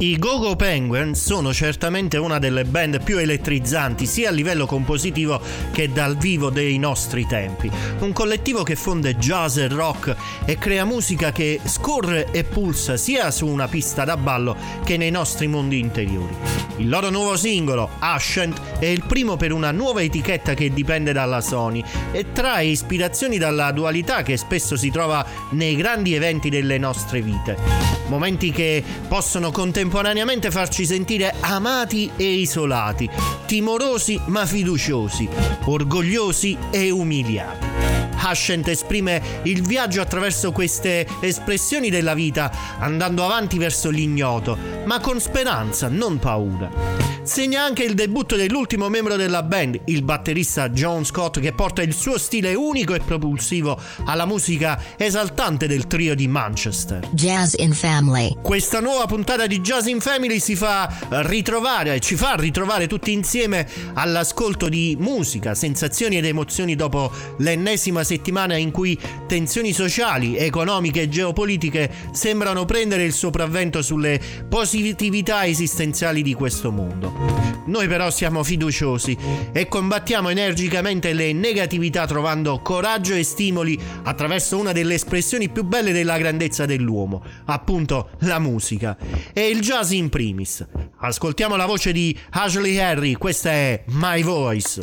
I GoGo Penguin sono certamente una delle band più elettrizzanti sia a livello compositivo che dal vivo dei nostri tempi. Un collettivo che fonde jazz e rock e crea musica che scorre e pulsa sia su una pista da ballo che nei nostri mondi interiori. Il loro nuovo singolo, Ascent, è il primo per una nuova etichetta che dipende dalla Sony e trae ispirazioni dalla dualità che spesso si trova nei grandi eventi delle nostre vite. Momenti che possono contemporaneamente farci sentire amati e isolati, timorosi ma fiduciosi, orgogliosi e umiliati. Ascent esprime il viaggio attraverso queste espressioni della vita, andando avanti verso l'ignoto, ma con speranza, non paura. Segna anche il debutto dell'ultimo membro della band, il batterista John Scott, che porta il suo stile unico e propulsivo alla musica esaltante del trio di Manchester. Jazz in Family. Questa nuova puntata di Jazz in Family ci fa ritrovare tutti insieme all'ascolto di musica, sensazioni ed emozioni dopo l'ennesima settimana in cui tensioni sociali, economiche e geopolitiche sembrano prendere il sopravvento sulle positività esistenziali di questo mondo. Noi però siamo fiduciosi e combattiamo energicamente le negatività trovando coraggio e stimoli attraverso una delle espressioni più belle della grandezza dell'uomo, appunto la musica. E il jazz in primis. Ascoltiamo la voce di Ashley Harry, questa è My Voice.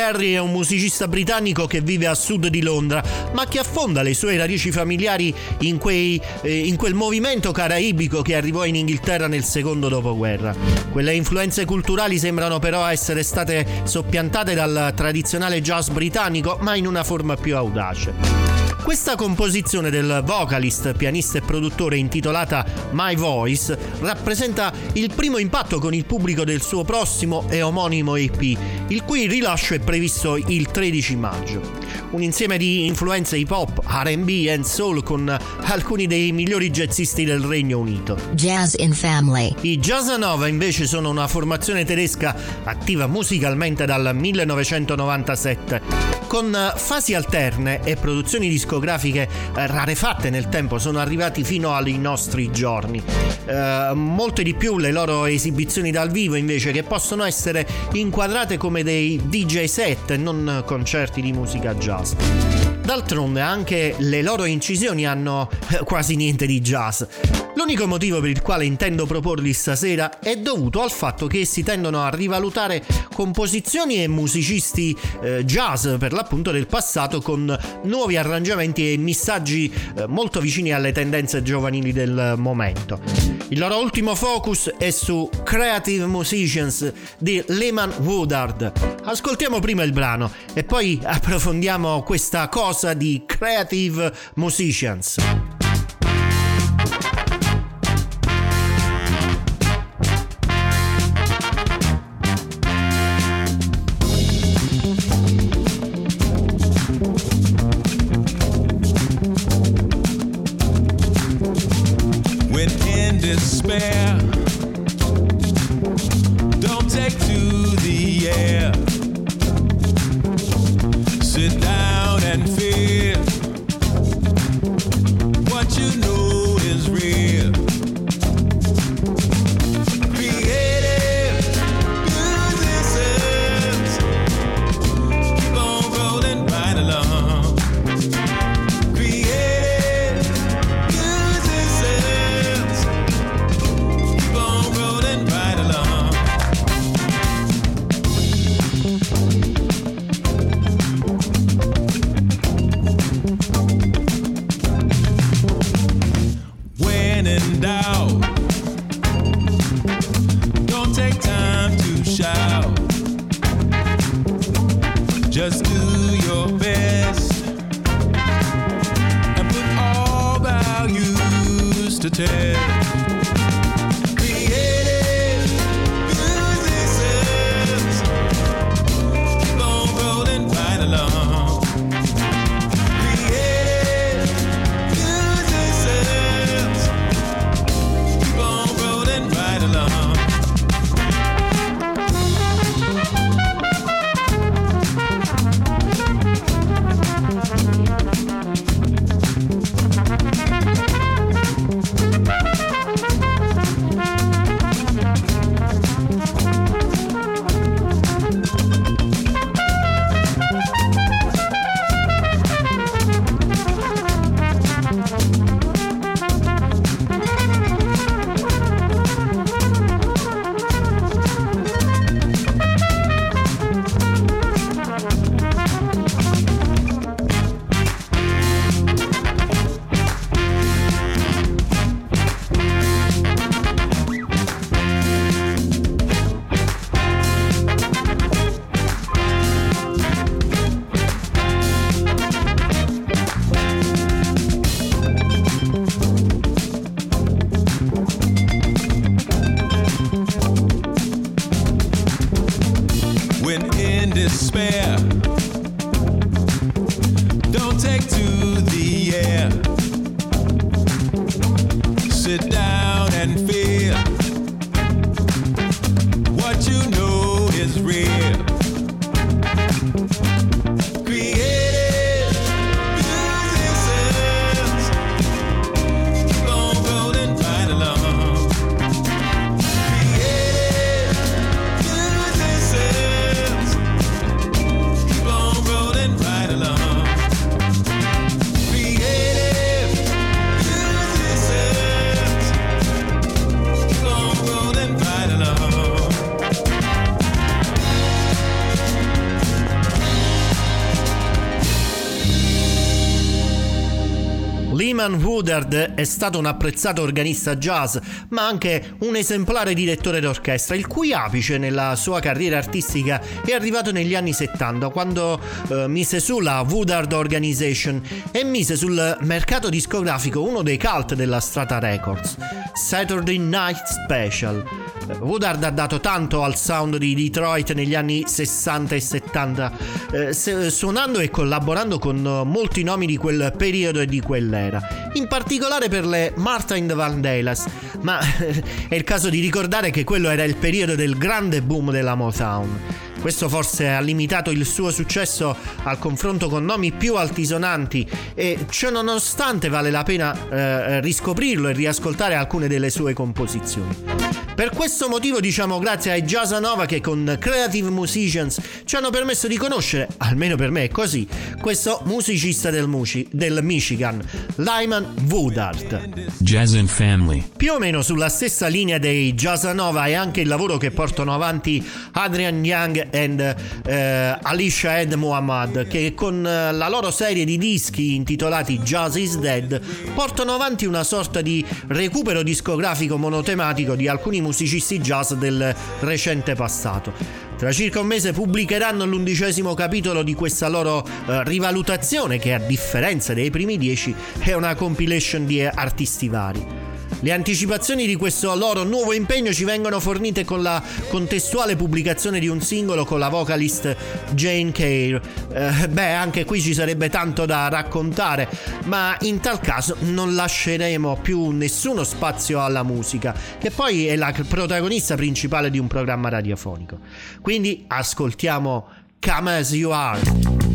Harry è un musicista britannico che vive a sud di Londra, ma che affonda le sue radici familiari in quel movimento caraibico che arrivò in Inghilterra nel secondo dopoguerra. Quelle influenze culturali sembrano però essere state soppiantate dal tradizionale jazz britannico, ma in una forma più audace. Questa composizione del vocalist, pianista e produttore intitolata My Voice rappresenta il primo impatto con il pubblico del suo prossimo e omonimo EP, il cui rilascio è previsto il 13 maggio. Un insieme di influenze hip hop, R&B e soul con alcuni dei migliori jazzisti del Regno Unito. Jazz in Family. I Jazzanova invece sono una formazione tedesca attiva musicalmente dal 1997. Con fasi alterne e produzioni discografiche rarefatte nel tempo, sono arrivati fino ai nostri giorni. Molte di più le loro esibizioni dal vivo invece, che possono essere inquadrate come dei DJ set, non concerti di musica jazz. D'altronde anche le loro incisioni hanno quasi niente di jazz. L'unico motivo per il quale intendo proporli stasera è dovuto al fatto che essi tendono a rivalutare composizioni e musicisti jazz per l'appunto del passato, con nuovi arrangiamenti e messaggi molto vicini alle tendenze giovanili del momento. Il loro ultimo focus è su Creative Musicians di Lyman Woodard. Ascoltiamo prima il brano e poi approfondiamo questa cosa di Creative Musicians. Despair, don't take to the air, sit down and fear what you know is real. Creative musicians, keep on rolling right along. Don't take time to shout. Just do your best and put all values to test. Bye. Lyman Woodard è stato un apprezzato organista jazz, ma anche un esemplare direttore d'orchestra, il cui apice nella sua carriera artistica è arrivato negli anni 70, quando mise su la Woodard Organization e mise sul mercato discografico uno dei cult della Strata Records, Saturday Night Special. Woodard ha dato tanto al sound di Detroit negli anni 60 e 70, suonando e collaborando con molti nomi di quel periodo e di quell'era, in particolare per le Martha and the Vandellas, ma è il caso di ricordare che quello era il periodo del grande boom della Motown. Questo forse ha limitato il suo successo al confronto con nomi più altisonanti, e ciononostante vale la pena riscoprirlo e riascoltare alcune delle sue composizioni. Per questo motivo diciamo grazie ai Jazzanova, che con Creative Musicians ci hanno permesso di conoscere, almeno per me è così, questo musicista del Michigan, Lyman Woodard. Jazz and Family. Più o meno sulla stessa linea dei Jazzanova è anche il lavoro che portano avanti Adrian Younge e Ali Shaheed Muhammad, che con la loro serie di dischi intitolati Jazz is Dead portano avanti una sorta di recupero discografico monotematico di alcuni musicisti jazz del recente passato. Tra circa un mese pubblicheranno l'11° capitolo di questa loro rivalutazione, che a differenza dei primi 10 è una compilation di artisti vari. Le anticipazioni di questo loro nuovo impegno ci vengono fornite con la contestuale pubblicazione di un singolo con la vocalist Jane Care. Anche qui ci sarebbe tanto da raccontare, ma in tal caso non lasceremo più nessuno spazio alla musica, che poi è la protagonista principale di un programma radiofonico. Quindi ascoltiamo Come As You Are.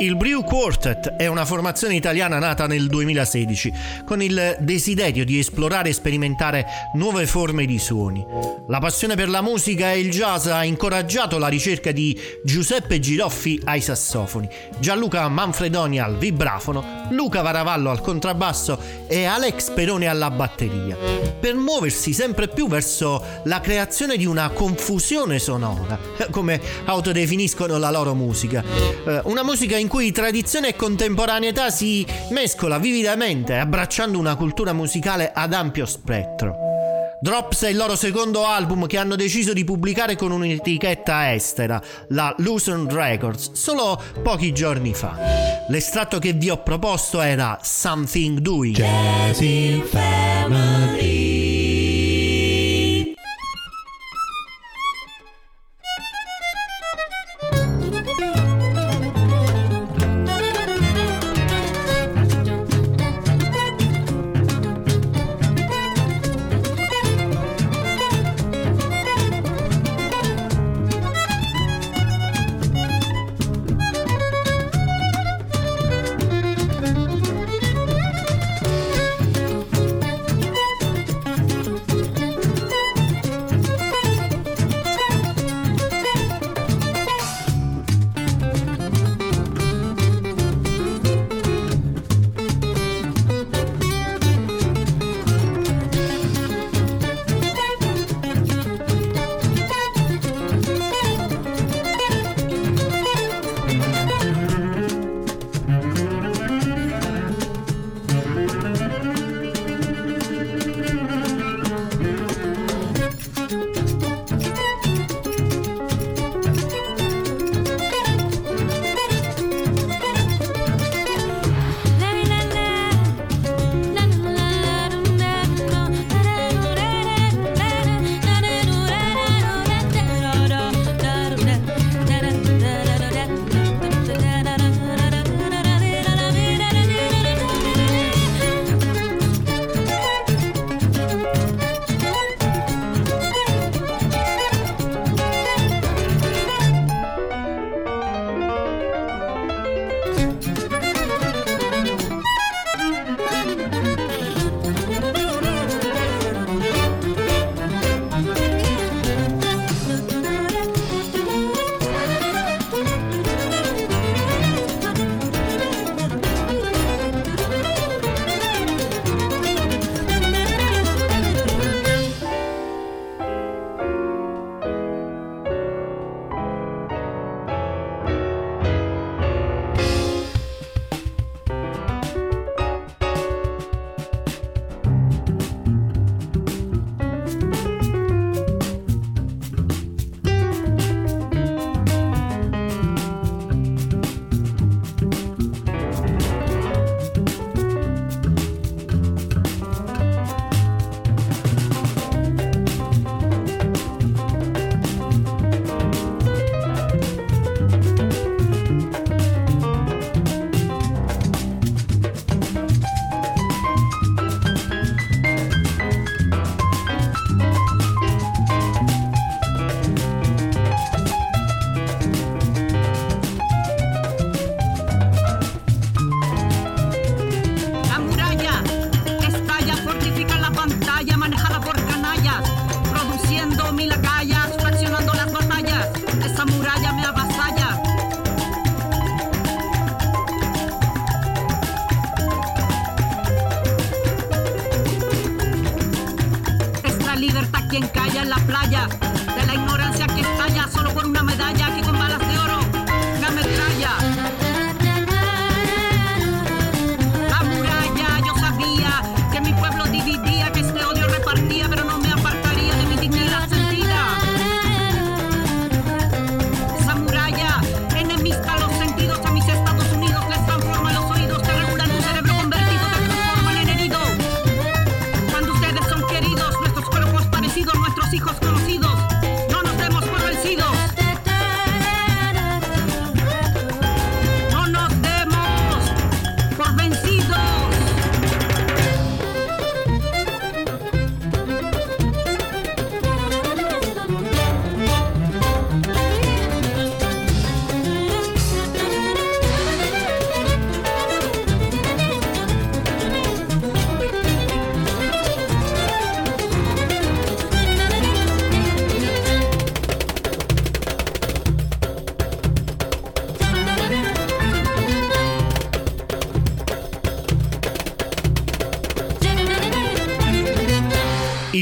Il Brew Quartet è una formazione italiana nata nel 2016 con il desiderio di esplorare e sperimentare nuove forme di suoni. La passione per la musica e il jazz ha incoraggiato la ricerca di Giuseppe Giroffi ai sassofoni, Gianluca Manfredoni al vibrafono, Luca Varavallo al contrabbasso e Alex Perone alla batteria, per muoversi sempre più verso la creazione di una confusione sonora, come autodefiniscono la loro musica. Una musica in cui tradizione e contemporaneità si mescola vividamente, abbracciando una cultura musicale ad ampio spettro. Drops è il loro secondo album che hanno deciso di pubblicare con un'etichetta estera, la Luzon Records, solo pochi giorni fa. L'estratto che vi ho proposto era Something Doing. Jazz in Family.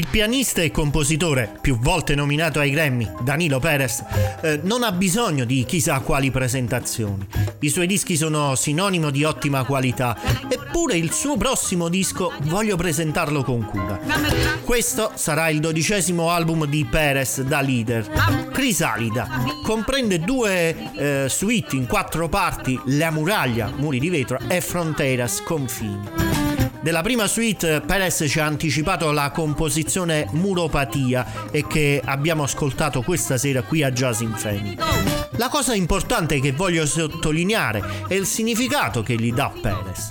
pianista e compositore, più volte nominato ai Grammy, Danilo Perez, non ha bisogno di chissà quali presentazioni. I suoi dischi sono sinonimo di ottima qualità, eppure il suo prossimo disco voglio presentarlo con cura. Questo sarà il 12° album di Perez da leader, Crisalida. Comprende 2 suite in 4 parti, La Muraglia, Muri di Vetro, e Fronteras, Confini. Della prima suite Perez ci ha anticipato la composizione Muropatia, e che abbiamo ascoltato questa sera qui a Jazz in Femme. La cosa importante che voglio sottolineare è il significato che gli dà Perez,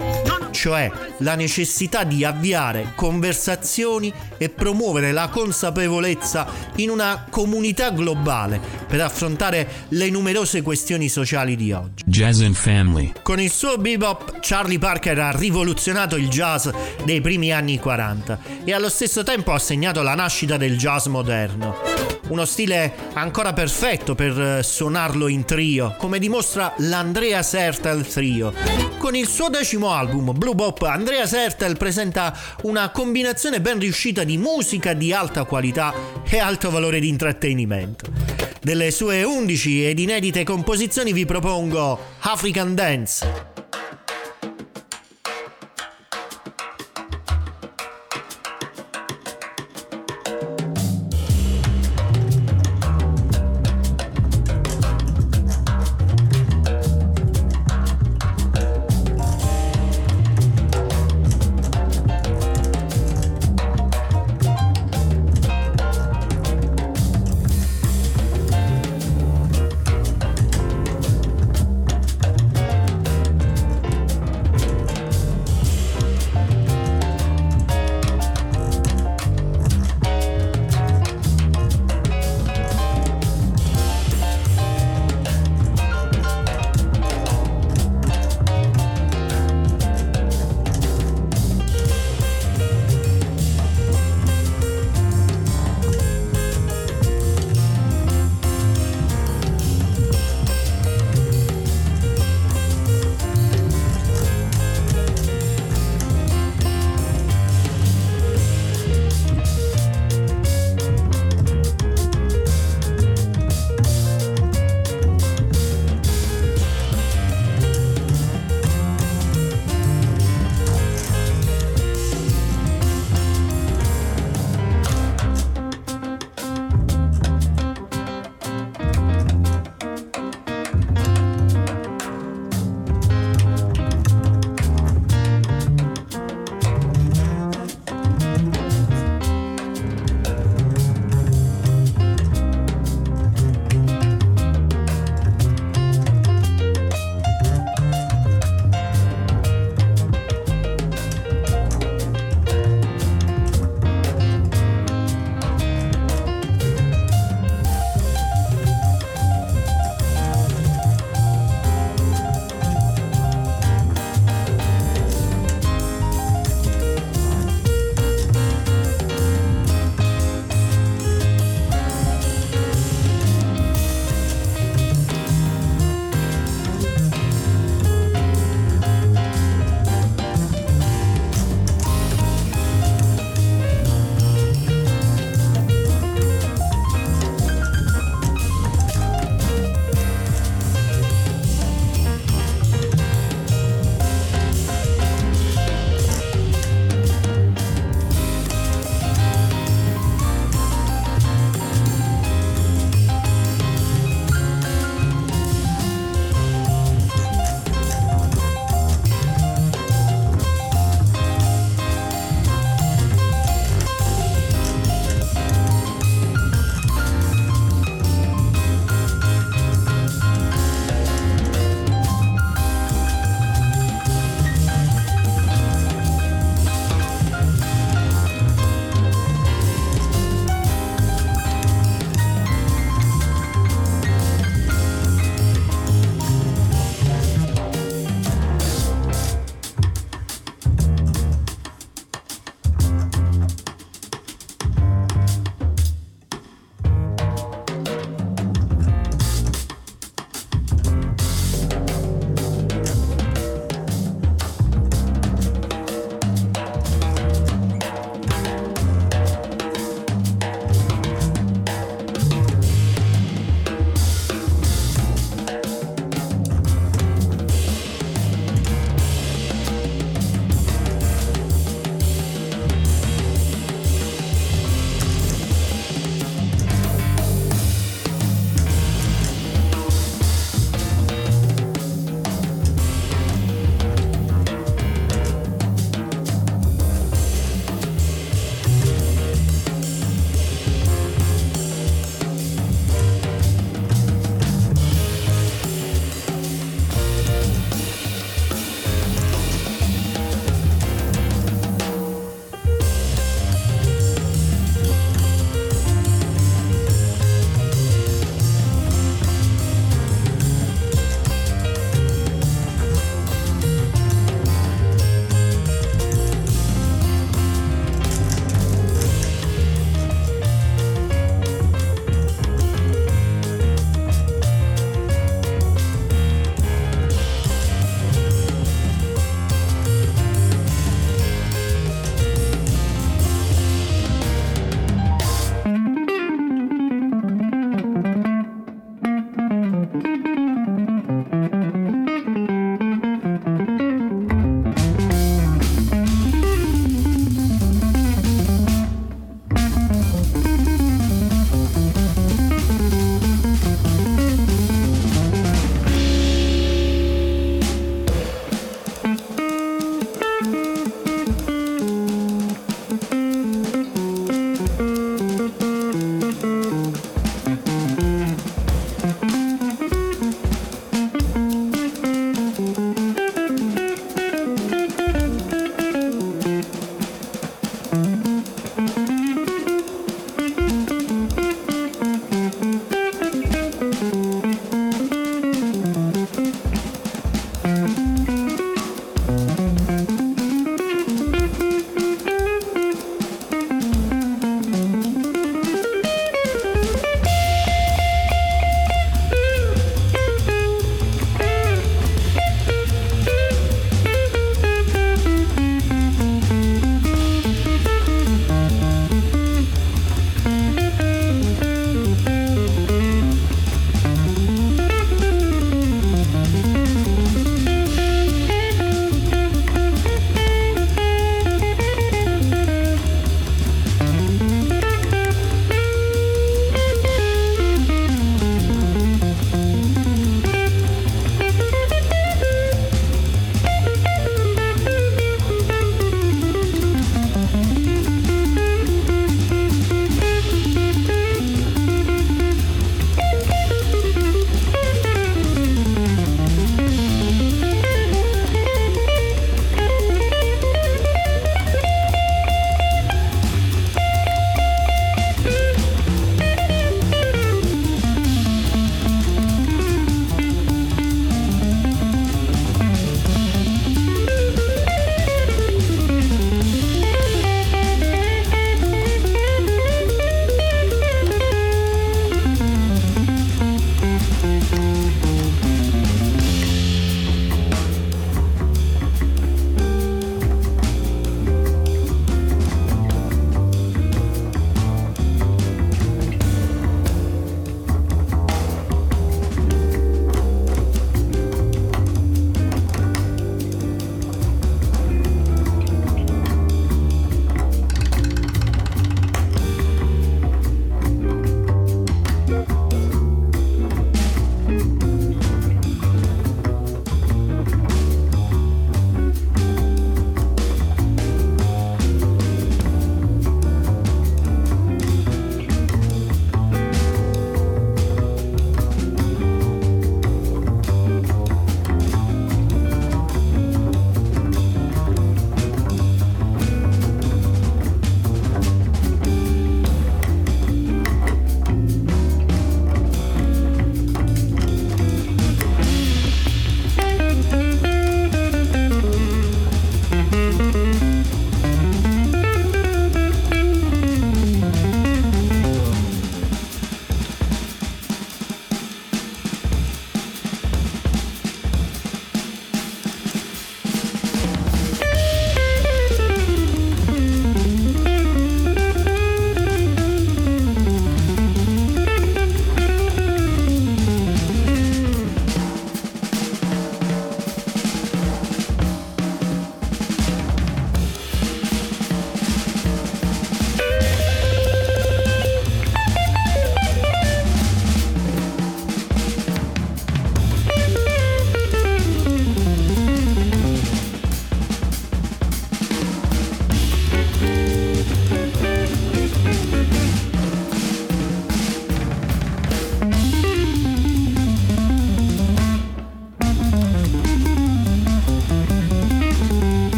cioè la necessità di avviare conversazioni e promuovere la consapevolezza in una comunità globale per affrontare le numerose questioni sociali di oggi. Jazz in Family. Con il suo bebop Charlie Parker ha rivoluzionato il jazz dei primi anni 40 e allo stesso tempo ha segnato la nascita del jazz moderno, uno stile ancora perfetto per suonarlo in trio, come dimostra l'Andrea Sertel Trio. Con il suo 10° album Blue Bop, Andrea Sertel presenta una combinazione ben riuscita di musica di alta qualità e alto valore di intrattenimento. Delle sue 11 ed inedite composizioni vi propongo African Dance.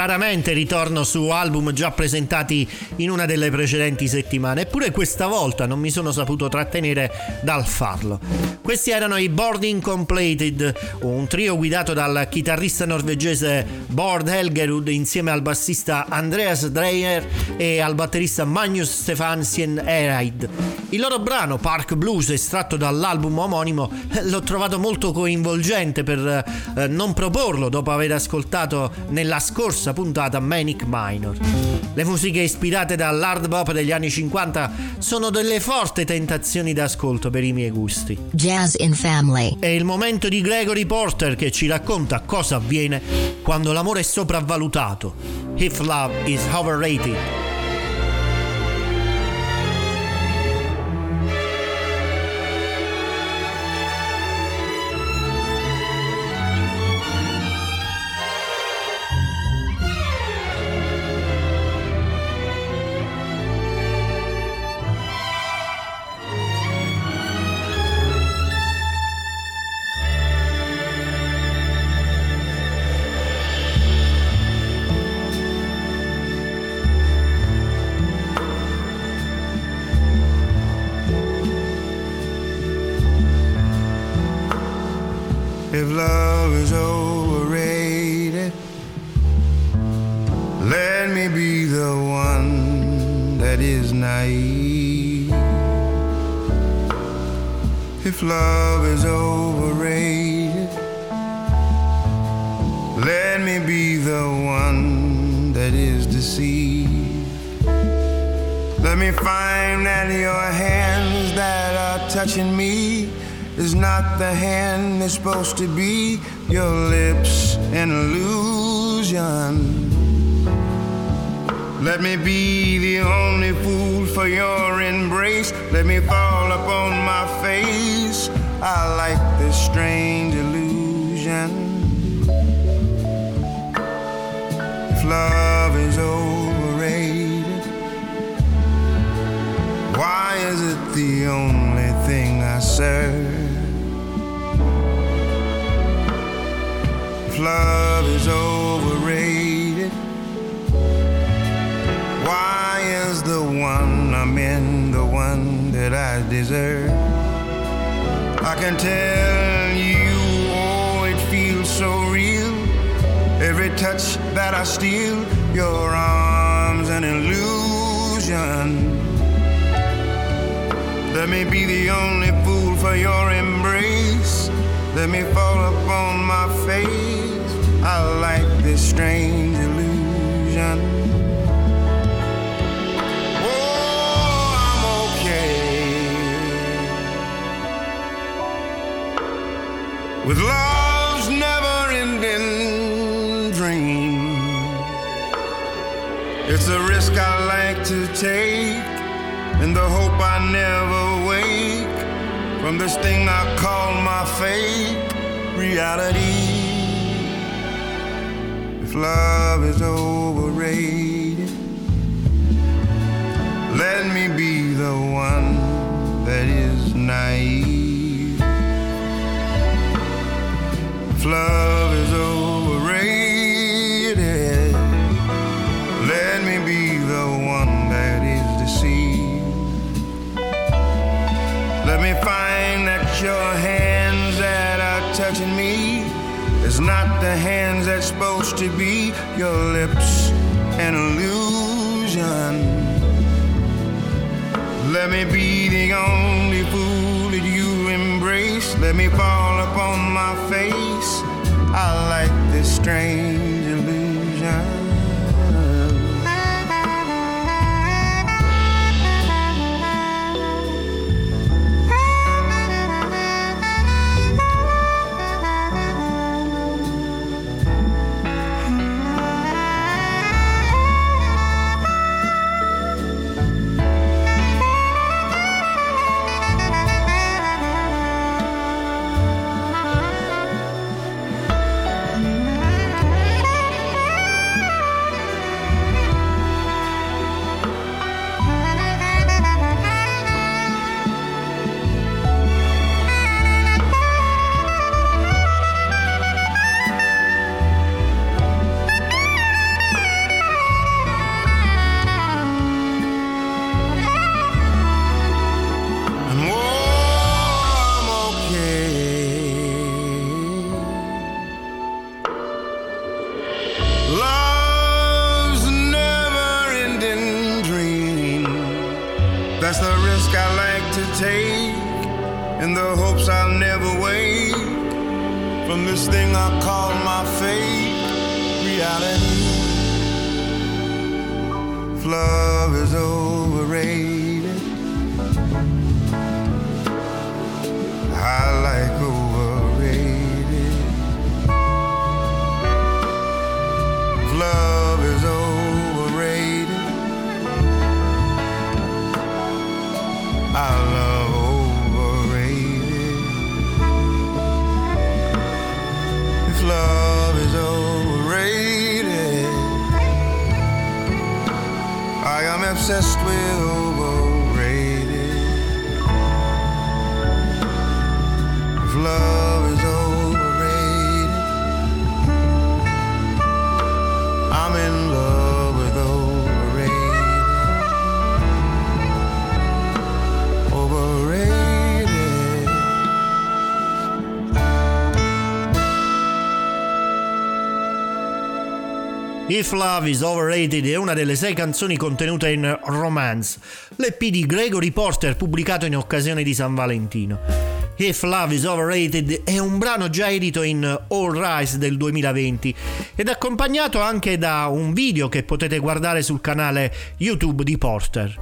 raramente ritorno su album già presentati in una delle precedenti settimane, eppure questa volta non mi sono saputo trattenere dal farlo. Questi erano i Bored Incompleted, un trio guidato dal chitarrista norvegese Bård Helgerud insieme al bassista Andreas Dreyer e al batterista Magnus Stefansen Ereid. Il loro brano Park Blues, estratto dall'album omonimo, l'ho trovato molto coinvolgente per non proporlo dopo aver ascoltato nella scorsa puntata Manic Minor. Le musiche ispirate dall'hard bop degli anni 50 sono delle forti tentazioni d'ascolto per i miei gusti. Jazz in Family. È il momento di Gregory Porter che ci racconta cosa avviene quando l'amore è sopravvalutato. If Love is Overrated. If love is overrated, let me be the one that is naive. If love is overrated, let me be the one that is deceived. Let me find that your hands that are touching me is not the hand that's supposed to be. Your lips an illusion. Let me be the only fool for your embrace. Let me fall upon my face. I like this strange illusion. If love is overrated, why is it the only thing I serve? If love is overrated, why is the one I'm in the one that I deserve? I can tell you, oh, it feels so real. Every touch that I steal, your arms an illusion. Let me be the only fool for your embrace. Let me fall upon my face. I like this strange illusion. Oh, I'm okay with love's never-ending dream. It's a risk I like to take, in the hope I never wake from this thing I call my fate, reality. If love is overrated, let me be the one that is naive. If love is overrated, let me be the one that is deceived. Let me find your hands that are touching me is not the hands that's supposed to be. Your lips an illusion. Let me be the only fool that you embrace. Let me fall upon my face. I like this strange illusion. That's the risk I like to take, in the hopes I'll never wake from this thing I call my fate, reality. If love is overrated, I like overrated. If love is overrated, I love overrated. If love is overrated, I am obsessed with overrated. If love is overrated, I'm in love. If Love is Overrated è una delle 6 canzoni contenute in Romance, l'EP di Gregory Porter pubblicato in occasione di San Valentino. If Love is Overrated è un brano già edito in All Rise del 2020 ed accompagnato anche da un video che potete guardare sul canale YouTube di Porter.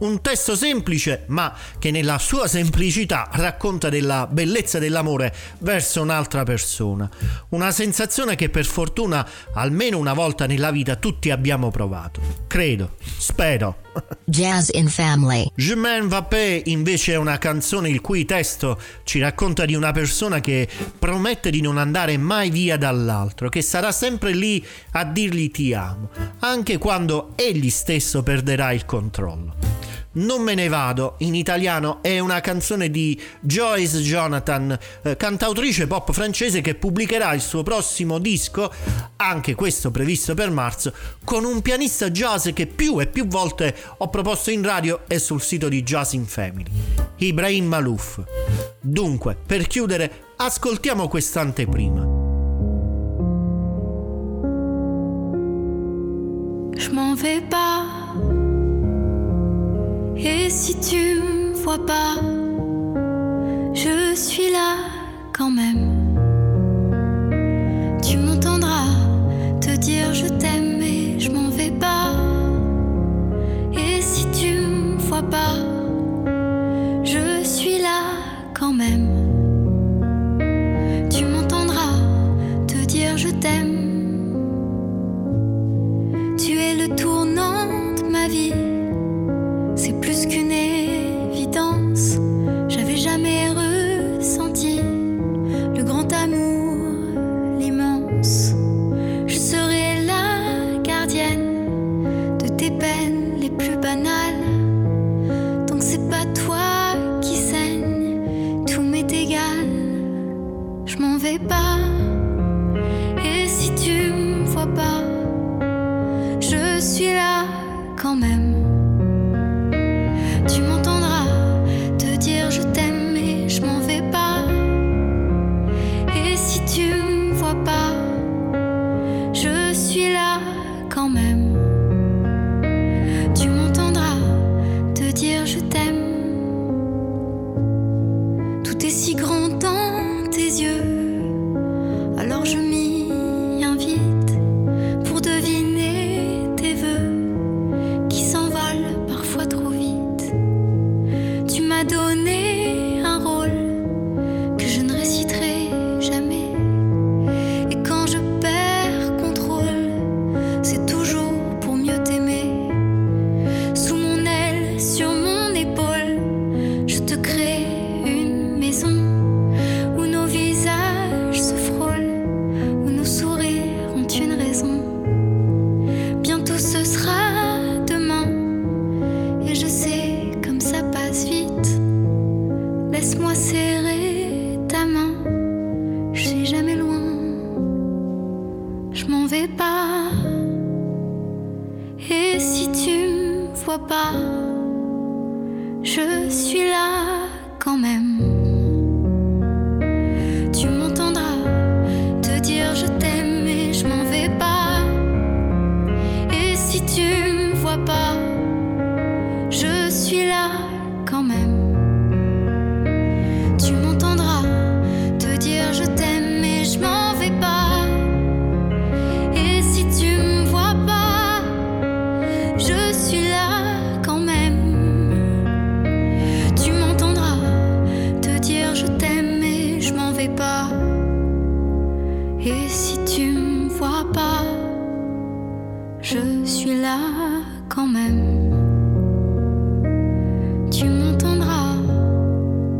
Un testo semplice, ma che nella sua semplicità racconta della bellezza dell'amore verso un'altra persona. Una sensazione che per fortuna almeno una volta nella vita tutti abbiamo provato. Credo, spero. Jazz in Family. Je m'en vais pas invece è una canzone il cui testo ci racconta di una persona che promette di non andare mai via dall'altro, che sarà sempre lì a dirgli ti amo, anche quando egli stesso perderà il controllo. Non me ne vado, in italiano, è una canzone di Joyce Jonathan, cantautrice pop francese che pubblicherà il suo prossimo disco, anche questo previsto per marzo, con un pianista jazz che più e più volte ho proposto in radio e sul sito di Jazz in Family, Ibrahim Malouf. Dunque, per chiudere, ascoltiamo quest'anteprima. Je m'en vais pas. Et si tu me vois pas, je suis là quand même. Tu m'entendras te dire je t'aime mais je m'en vais pas. Et si tu me vois pas, je suis là quand même. Tu m'entendras te dire je t'aime. Tu es le tournant de ma vie. C'est plus qu'une évidence, j'avais jamais ressenti le grand amour, l'immense. Je serai la gardienne de tes peines les plus banales. Tant que c'est pas toi qui saigne, tout m'est égal. Je m'en vais pas, et si tu me vois pas, je suis là quand même. Tu m'entendras te dire je t'aime mais je m'en vais pas. Et si tu me vois pas, je suis là quand même. Tu m'entendras te dire je t'aime. Tout est si grand dans tes yeux, alors je m'y invite pour deviner tes vœux qui s'envolent parfois trop vite. M'a donné un rôle que je ne réciterai jamais. Et quand je perds contrôle, c'est toujours pour mieux t'aimer. Sous mon aile, sur mon épaule, je te crée une maison où nos visages se frôlent, où nos sourires ont une raison. Bientôt ce sera demain, et je sais comme ça passe vite. Laisse-moi serrer ta main, je suis jamais loin. Je m'en vais pas. Et si tu me vois pas, je suis là quand même. Tu m'entendras te dire je t'aime et je m'en vais pas. Et si tu me vois pas, je suis là. Et si tu me vois pas, je suis là quand même. Tu m'entendras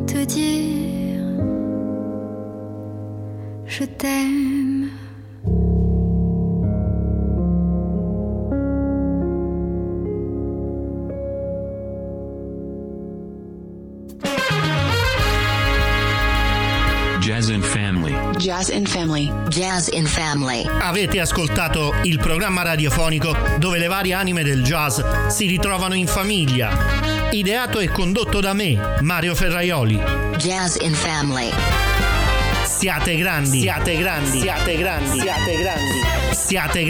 te dire je t'aime. Jazz in Family. Jazz in Family. Avete ascoltato il programma radiofonico dove le varie anime del jazz si ritrovano in famiglia. Ideato e condotto da me, Mario Ferraioli. Jazz in Family. Siate grandi. Siate grandi. Siate grandi. Siate grandi. Siate grandi. Siate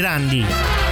grandi.